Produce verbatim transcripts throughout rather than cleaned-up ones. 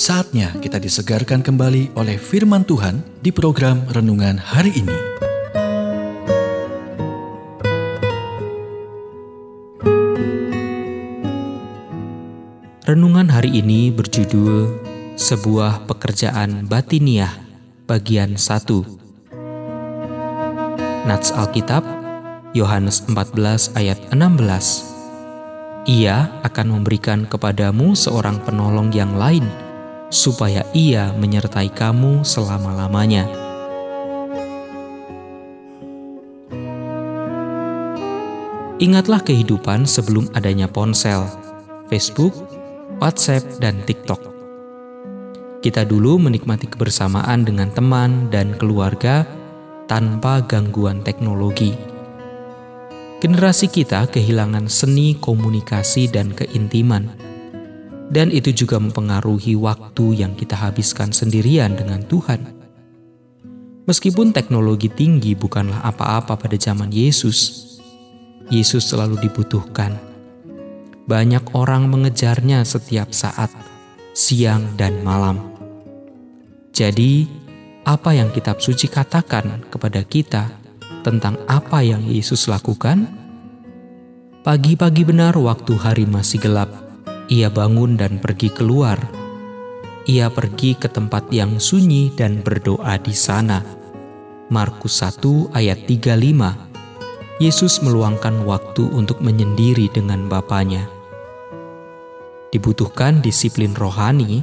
Saatnya kita disegarkan kembali oleh firman Tuhan di program Renungan Hari Ini. Renungan hari ini berjudul Sebuah Pekerjaan Batiniah bagian satu. Nats Alkitab Yohanes empat belas ayat enam belas. Ia akan memberikan kepadamu seorang penolong yang lain, supaya ia menyertai kamu selama-lamanya. Ingatlah kehidupan sebelum adanya ponsel, Facebook, WhatsApp, dan TikTok. Kita dulu menikmati kebersamaan dengan teman dan keluarga tanpa gangguan teknologi. Generasi kita kehilangan seni komunikasi dan keintiman. Dan itu juga mempengaruhi waktu yang kita habiskan sendirian dengan Tuhan. Meskipun teknologi tinggi bukanlah apa-apa pada zaman Yesus, Yesus selalu dibutuhkan. Banyak orang mengejarnya setiap saat, siang dan malam. Jadi, apa yang Kitab Suci katakan kepada kita tentang apa yang Yesus lakukan? Pagi-pagi benar waktu hari masih gelap, ia bangun dan pergi keluar. Ia pergi ke tempat yang sunyi dan berdoa di sana. Markus satu ayat tiga puluh lima. Yesus meluangkan waktu untuk menyendiri dengan Bapanya. Dibutuhkan disiplin rohani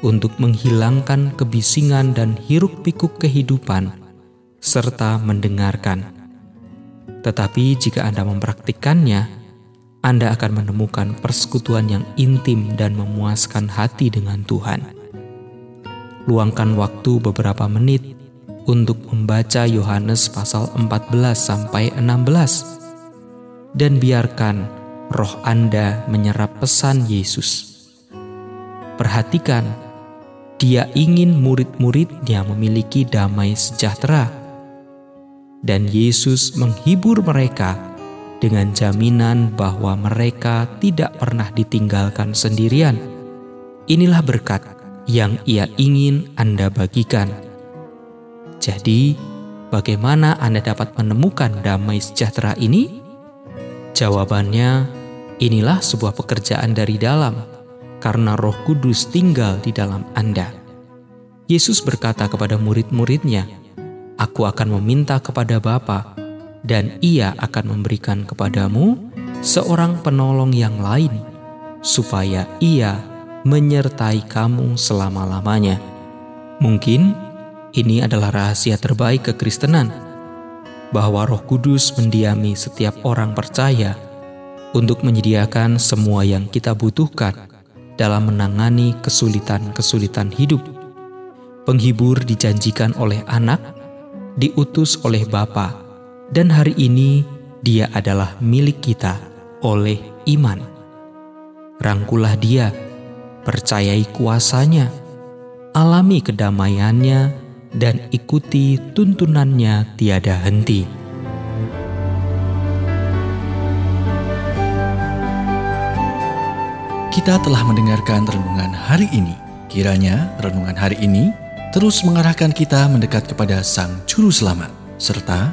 untuk menghilangkan kebisingan dan hiruk-pikuk kehidupan serta mendengarkan. Tetapi jika Anda mempraktikkannya, Anda akan menemukan persekutuan yang intim dan memuaskan hati dengan Tuhan. Luangkan waktu beberapa menit untuk membaca Yohanes pasal empat belas sampai enam belas dan biarkan roh Anda menyerap pesan Yesus. Perhatikan, Dia ingin murid-murid-Nya memiliki damai sejahtera, dan Yesus menghibur mereka dengan jaminan bahwa mereka tidak pernah ditinggalkan sendirian. Inilah berkat yang Ia ingin Anda bagikan. Jadi, bagaimana Anda dapat menemukan damai sejahtera ini? Jawabannya, inilah sebuah pekerjaan dari dalam, karena Roh Kudus tinggal di dalam Anda. Yesus berkata kepada murid-murid-Nya, "Aku akan meminta kepada Bapa, dan Ia akan memberikan kepadamu seorang penolong yang lain, supaya Ia menyertai kamu selama-lamanya." Mungkin ini adalah rahasia terbaik kekristenan, bahwa Roh Kudus mendiami setiap orang percaya untuk menyediakan semua yang kita butuhkan dalam menangani kesulitan-kesulitan hidup. Penghibur dijanjikan oleh Anak, diutus oleh Bapa, dan hari ini Dia adalah milik kita oleh iman. Rangkulah Dia, percayai kuasa-Nya, alami kedamaian-Nya, dan ikuti tuntunan-Nya tiada henti. Kita telah mendengarkan renungan hari ini. Kiranya renungan hari ini terus mengarahkan kita mendekat kepada Sang Juru Selamat, serta